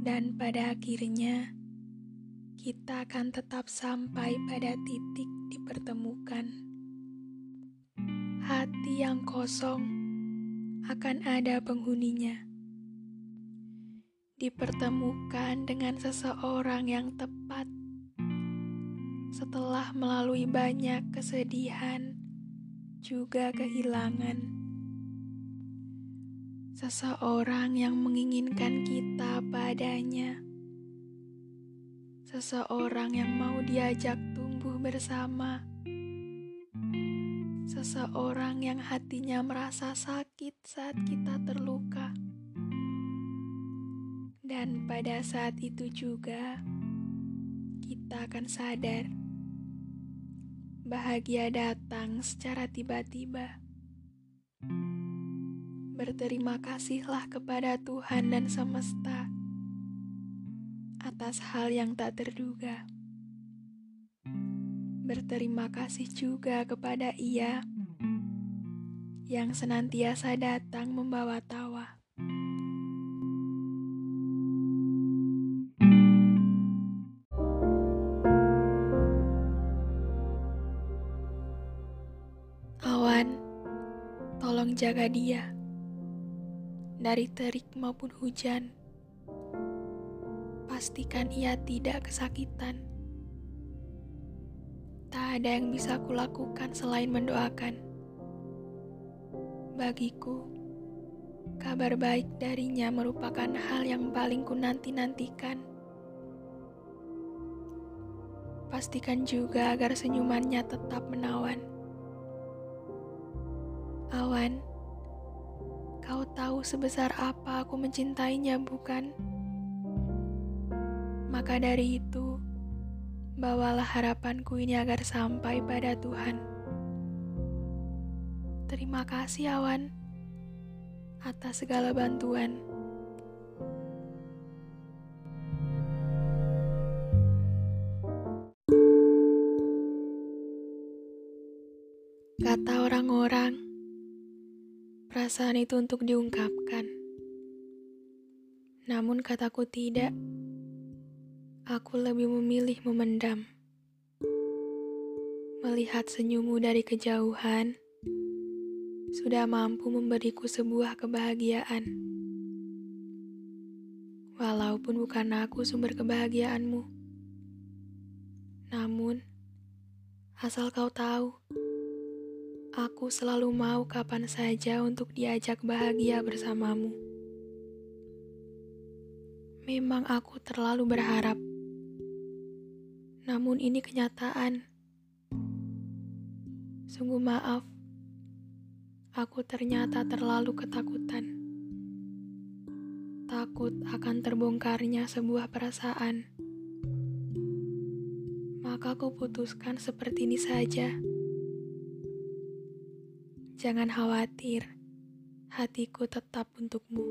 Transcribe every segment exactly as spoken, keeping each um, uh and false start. Dan pada akhirnya, kita akan tetap sampai pada titik dipertemukan. Hati yang kosong akan ada penghuninya. Dipertemukan dengan seseorang yang tepat. Setelah melalui banyak kesedihan, juga kehilangan. Seseorang yang menginginkan kita padanya. Seseorang yang mau diajak tumbuh bersama. Seseorang yang hatinya merasa sakit saat kita terluka. Dan pada saat itu juga, kita akan sadar. Bahagia datang secara tiba-tiba. Berterima kasihlah kepada Tuhan dan semesta atas hal yang tak terduga. Berterima kasih juga kepada Ia yang senantiasa datang membawa tawa. Tolong jaga dia dari terik maupun hujan. Pastikan ia tidak kesakitan. Tak ada yang bisa kulakukan selain mendoakan. Bagiku, kabar baik darinya merupakan hal yang paling ku nanti-nantikan. Pastikan juga agar senyumannya tetap menawan. Awan, kau tahu sebesar apa aku mencintainya, bukan? Maka dari itu, bawalah harapanku ini agar sampai pada Tuhan. Terima kasih, Awan, atas segala bantuan. Kata orang-orang, perasaan itu untuk diungkapkan. Namun kataku tidak. Aku lebih memilih memendam. Melihat senyummu dari kejauhan, sudah mampu memberiku sebuah kebahagiaan. Walaupun bukan aku sumber kebahagiaanmu. Namun, asal kau tahu, aku selalu mau kapan saja untuk diajak bahagia bersamamu. Memang aku terlalu berharap. Namun ini kenyataan. Sungguh maaf. Aku ternyata terlalu ketakutan. Takut akan terbongkarnya sebuah perasaan. Maka aku putuskan seperti ini saja. Jangan khawatir, hatiku tetap untukmu.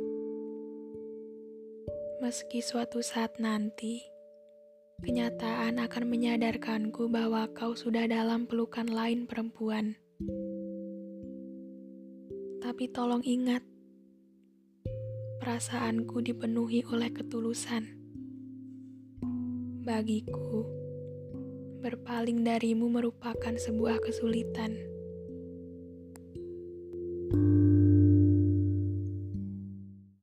Meski suatu saat nanti, kenyataan akan menyadarkanku bahwa kau sudah dalam pelukan lain perempuan. Tapi tolong ingat, perasaanku dipenuhi oleh ketulusan. Bagiku, berpaling darimu merupakan sebuah kesulitan.